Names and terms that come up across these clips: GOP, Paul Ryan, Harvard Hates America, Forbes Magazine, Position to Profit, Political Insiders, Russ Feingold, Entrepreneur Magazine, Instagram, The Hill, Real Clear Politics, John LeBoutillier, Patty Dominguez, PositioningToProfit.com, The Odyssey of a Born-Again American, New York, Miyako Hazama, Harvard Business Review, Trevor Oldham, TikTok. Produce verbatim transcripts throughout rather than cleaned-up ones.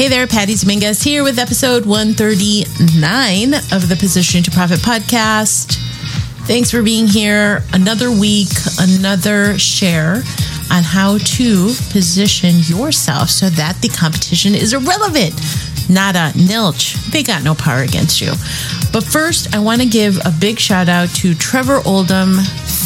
Hey there, Patty Dominguez here with episode one thirty-nine of the Position to Profit podcast. Thanks for being here. Another week, another share on how to position yourself so that the competition is irrelevant. Nada, nilch. They got no power against you. But first, I want to give a big shout out to Trevor Oldham.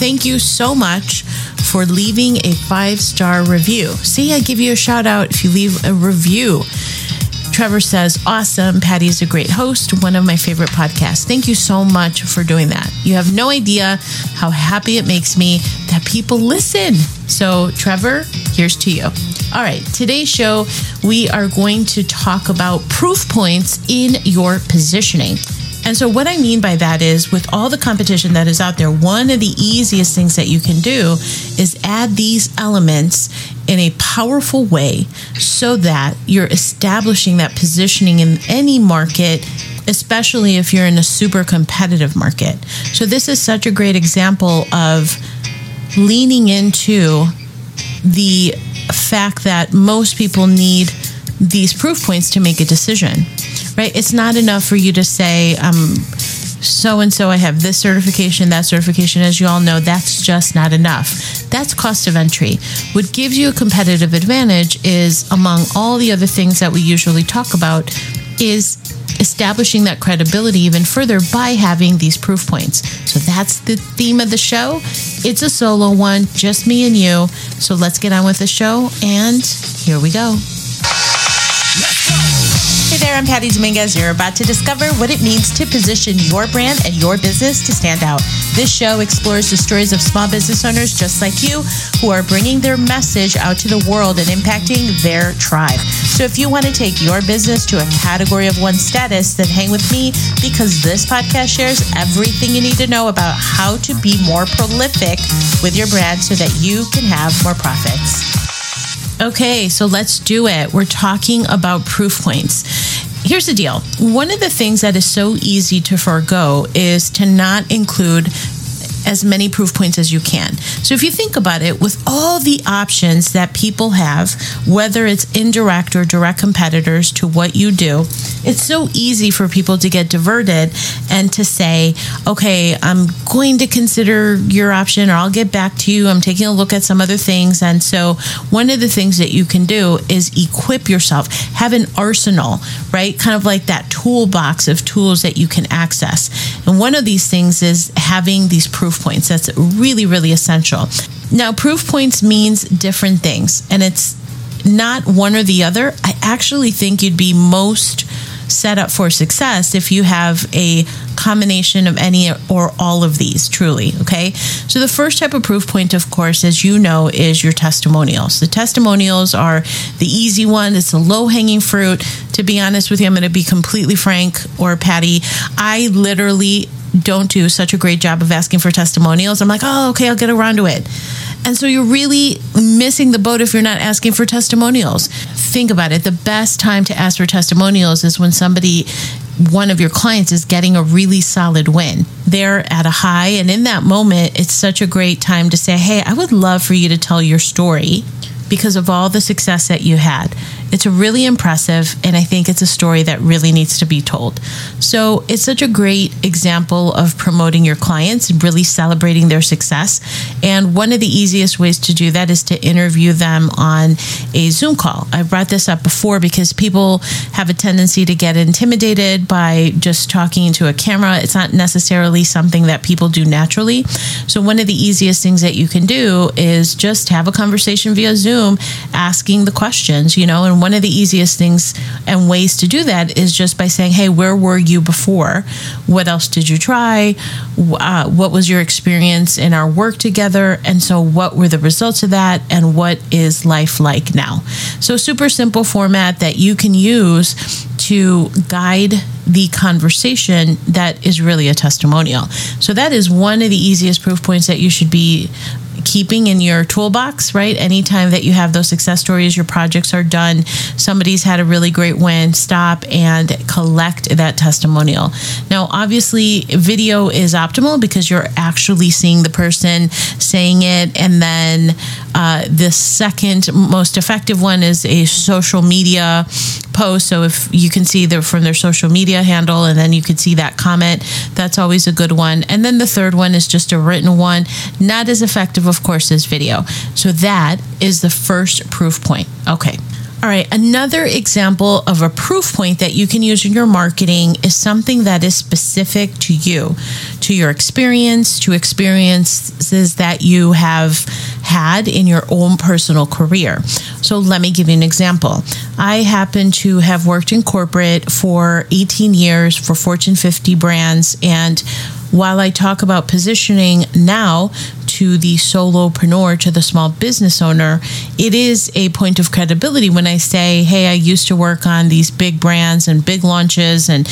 Thank you so much for leaving a five-star review. See, I give you a shout out if you leave a review. Trevor says, awesome. Patty's a great host. One of my favorite podcasts. Thank you so much for doing that. You have no idea how happy it makes me that people listen. So Trevor, here's to you. All right. Today's show, we are going to talk about proof points in your positioning. And so what I mean by that is, with all the competition that is out there, one of the easiest things that you can do is add these elements in a powerful way so that you're establishing that positioning in any market, especially if you're in a super competitive market. So this is such a great example of leaning into the fact that most people need these proof points to make a decision, right? It's not enough for you to say, um, so-and-so, I have this certification, that certification. As you all know, that's just not enough. That's cost of entry. What gives you a competitive advantage is, among all the other things that we usually talk about, is establishing that credibility even further by having these proof points. So that's the theme of the show. It's a solo one, just me and you. So let's get on with the show, and here we go. Hey there, I'm Patty Dominguez. You're about to discover what it means to position your brand and your business to stand out. This show explores the stories of small business owners just like you who are bringing their message out to the world and impacting their tribe. So if you want to take your business to a category of one status, then hang with me, because this podcast shares everything you need to know about how to be more prolific with your brand so that you can have more profits. Okay, so let's do it. We're talking about proof points. Here's the deal. One of the things that is so easy to forego is to not include as many proof points as you can. So if you think about it, with all the options that people have, whether it's indirect or direct competitors to what you do, it's so easy for people to get diverted and to say, okay, I'm going to consider your option, or I'll get back to you. I'm taking a look at some other things. And so one of the things that you can do is equip yourself, have an arsenal, right? Kind of like that toolbox of tools that you can access. And one of these things is having these proof points. That's really, really essential. Now, proof points means different things, and it's not one or the other. I actually think you'd be most set up for success if you have a combination of any or all of these, truly, okay? So the first type of proof point, of course, as you know, is your testimonials. The testimonials are the easy one. It's a low-hanging fruit. To be honest with you, I'm going to be completely frank, or Patty, I literally don't do such a great job of asking for testimonials. I'm like, oh, okay, I'll get around to it. And so you're really missing the boat if you're not asking for testimonials. Think about it. The best time to ask for testimonials is when somebody, one of your clients, is getting a really solid win. They're at a high, and in that moment, it's such a great time to say, hey, I would love for you to tell your story because of all the success that you had. It's really impressive, and I think it's a story that really needs to be told. So it's such a great example of promoting your clients and really celebrating their success. And one of the easiest ways to do that is to interview them on a Zoom call. I brought this up before because people have a tendency to get intimidated by just talking into a camera. It's not necessarily something that people do naturally. So one of the easiest things that you can do is just have a conversation via Zoom, asking the questions, you know, and one of the easiest things and ways to do that is just by saying, hey, where were you before? What else did you try? Uh, what was your experience in our work together? And so what were the results of that? And what is life like now? So super simple format that you can use to guide the conversation that is really a testimonial. So that is one of the easiest proof points that you should be keeping in your toolbox, right? Anytime that you have those success stories, your projects are done, somebody's had a really great win, stop and collect that testimonial. Now, obviously, video is optimal because you're actually seeing the person saying it. And then uh, the second most effective one is a social media post. So if you can see they're from their social media handle, and then you can see that comment, that's always a good one. And then the third one is just a written one, not as effective, of course, as video. So that is the first proof point. Okay. All right, another example of a proof point that you can use in your marketing is something that is specific to you, to your experience, to experiences that you have had in your own personal career. So let me give you an example. I happen to have worked in corporate for eighteen years for Fortune fifty brands, and while I talk about positioning now to the solopreneur, to the small business owner, it is a point of credibility when I say, hey, I used to work on these big brands and big launches, and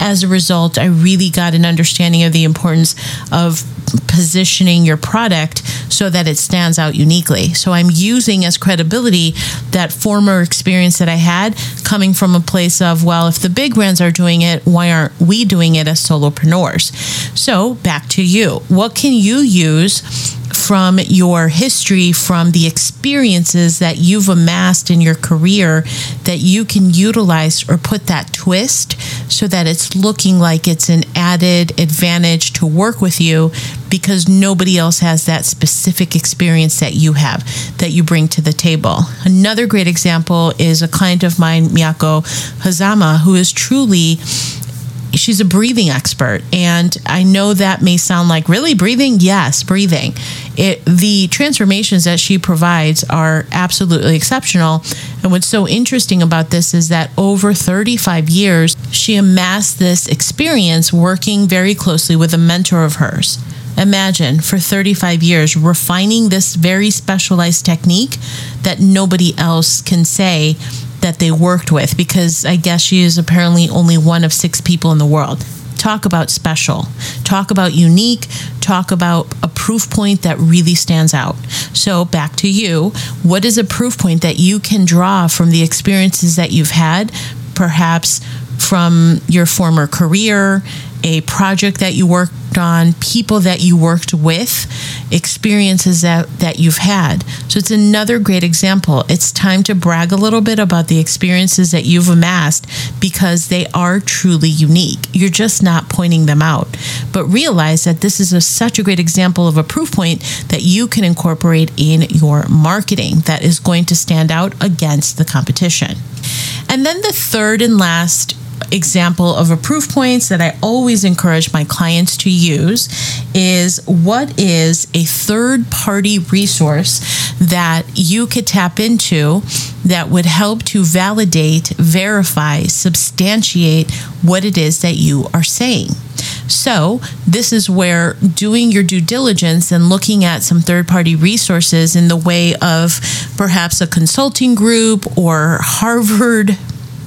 as a result, I really got an understanding of the importance of positioning your product so that it stands out uniquely. So I'm using as credibility that former experience that I had, coming from a place of, well, if the big brands are doing it, why aren't we doing it as solopreneurs? So back to you. What can you use from your history, from the experiences that you've amassed in your career that you can utilize or put that twist so that it's looking like it's an added advantage to work with you, because nobody else has that specific experience that you have, that you bring to the table. Another great example is a client of mine, Miyako Hazama, who is truly she's a breathing expert. And I know that may sound like, really, breathing? Yes, breathing. It, the transformations that she provides are absolutely exceptional. And what's so interesting about this is that over thirty-five years, she amassed this experience working very closely with a mentor of hers. Imagine, for thirty-five years, refining this very specialized technique that nobody else can say that they worked with, because I guess she is apparently only one of six people in the world. Talk about special, talk about unique, talk about a proof point that really stands out. So back to you, what is a proof point that you can draw from the experiences that you've had, perhaps from your former career, a project that you worked on, people that you worked with, experiences that, that you've had. So it's another great example. It's time to brag a little bit about the experiences that you've amassed, because they are truly unique. You're just not pointing them out. But realize that this is a, such a great example of a proof point that you can incorporate in your marketing that is going to stand out against the competition. And then the third and last example of a proof points that I always encourage my clients to use is, what is a third party resource that you could tap into that would help to validate, verify, substantiate what it is that you are saying? So this is where doing your due diligence and looking at some third-party resources in the way of perhaps a consulting group or Harvard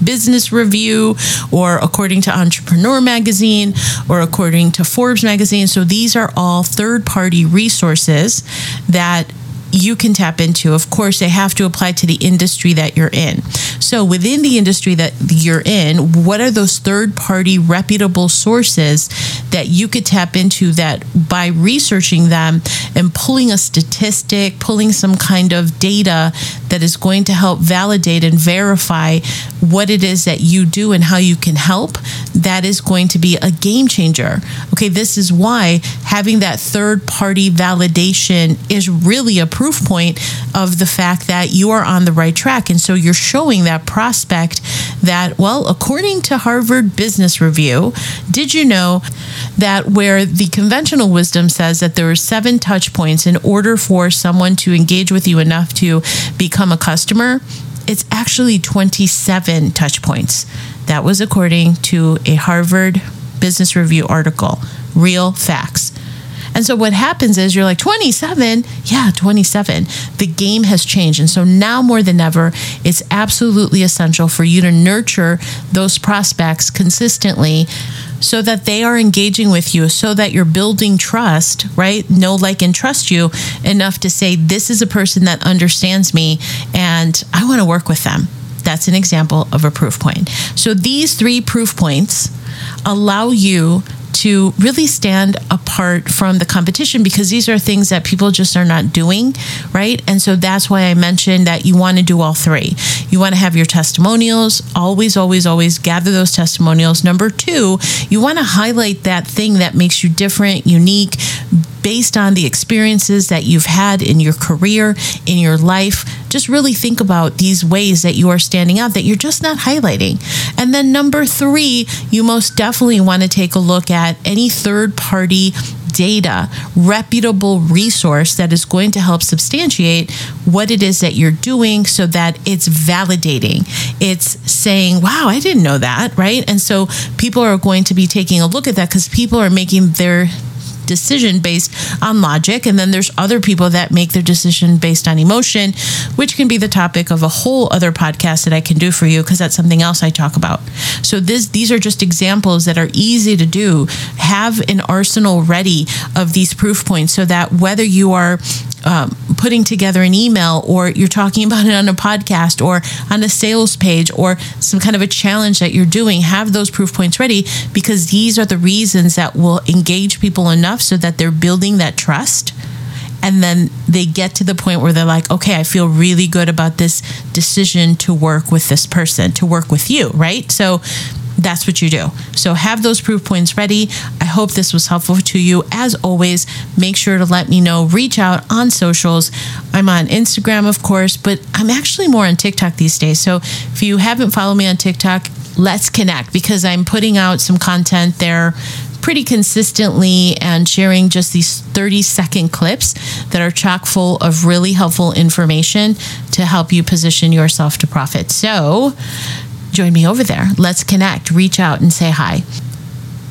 Business Review, or according to Entrepreneur Magazine, or according to Forbes Magazine. So these are all third-party resources that you can tap into. Of course, they have to apply to the industry that you're in. So within the industry that you're in, what are those third-party reputable sources that you could tap into that by researching them and pulling a statistic, pulling some kind of data that is going to help validate and verify what it is that you do and how you can help? That is going to be a game changer. Okay, this is why having that third-party validation is really a proof point of the fact that you are on the right track. And so you're showing that prospect that, well, according to Harvard Business Review, did you know that where the conventional wisdom says that there are seven touch points in order for someone to engage with you enough to become a customer, it's actually twenty-seven touch points. That was according to a Harvard Business Review article, real facts. And so what happens is you're like, twenty-seven? Yeah, twenty-seven. The game has changed. And so now more than ever, it's absolutely essential for you to nurture those prospects consistently so that they are engaging with you, so that you're building trust, right? Know, like, and trust you enough to say, this is a person that understands me and I want to work with them. That's an example of a proof point. So these three proof points allow you to really stand apart from the competition, because these are things that people just are not doing, right? And so that's why I mentioned that you want to do all three. You want to have your testimonials, always, always, always gather those testimonials. Number two, you want to highlight that thing that makes you different, unique, based on the experiences that you've had in your career, in your life. Just really think about these ways that you are standing out that you're just not highlighting. And then number three, you most definitely want to take a look at any third-party data, reputable resource that is going to help substantiate what it is that you're doing, so that it's validating. It's saying, wow, I didn't know that, right? And so people are going to be taking a look at that, because people are making their decision based on logic. And then there's other people that make their decision based on emotion, which can be the topic of a whole other podcast that I can do for you, because that's something else I talk about. So this, these are just examples that are easy to do. Have an arsenal ready of these proof points, so that whether you are um, putting together an email, or you're talking about it on a podcast, or on a sales page, or some kind of a challenge that you're doing, have those proof points ready, because these are the reasons that will engage people enough so that they're building that trust. And then they get to the point where they're like, okay, I feel really good about this decision to work with this person, to work with you, right? So that's what you do. So have those proof points ready. I hope this was helpful to you. As always, make sure to let me know. Reach out on socials. I'm on Instagram, of course, but I'm actually more on TikTok these days. So if you haven't followed me on TikTok, let's connect, because I'm putting out some content there pretty consistently and sharing just these thirty second clips that are chock full of really helpful information to help you position yourself to profit. So join me over there. Let's connect, reach out and say hi.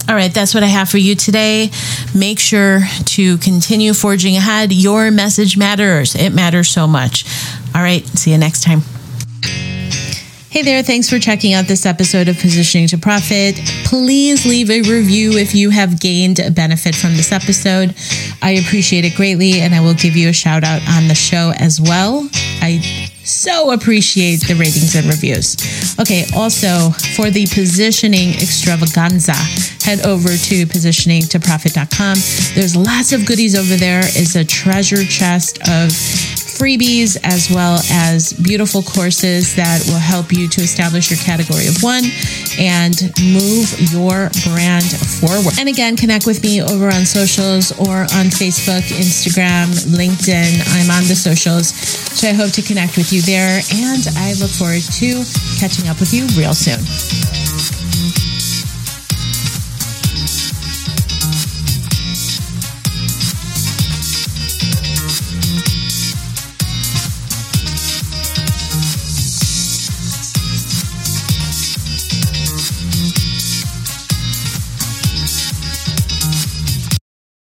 All right, that's what I have for you today. Make sure to continue forging ahead. Your message matters. It matters so much. All right, see you next time. Hey there, thanks for checking out this episode of Positioning to Profit. Please leave a review if you have gained a benefit from this episode. I appreciate it greatly, and I will give you a shout out on the show as well. I so appreciate the ratings and reviews. Okay, also for the positioning extravaganza, head over to Positioning To Profit dot com. There's lots of goodies over there. It's a treasure chest of freebies, as well as beautiful courses that will help you to establish your category of one and move your brand forward. And again, connect with me over on socials, or on Facebook, Instagram, LinkedIn. I'm on the socials, so I hope to connect with you there, and I look forward to catching up with you real soon.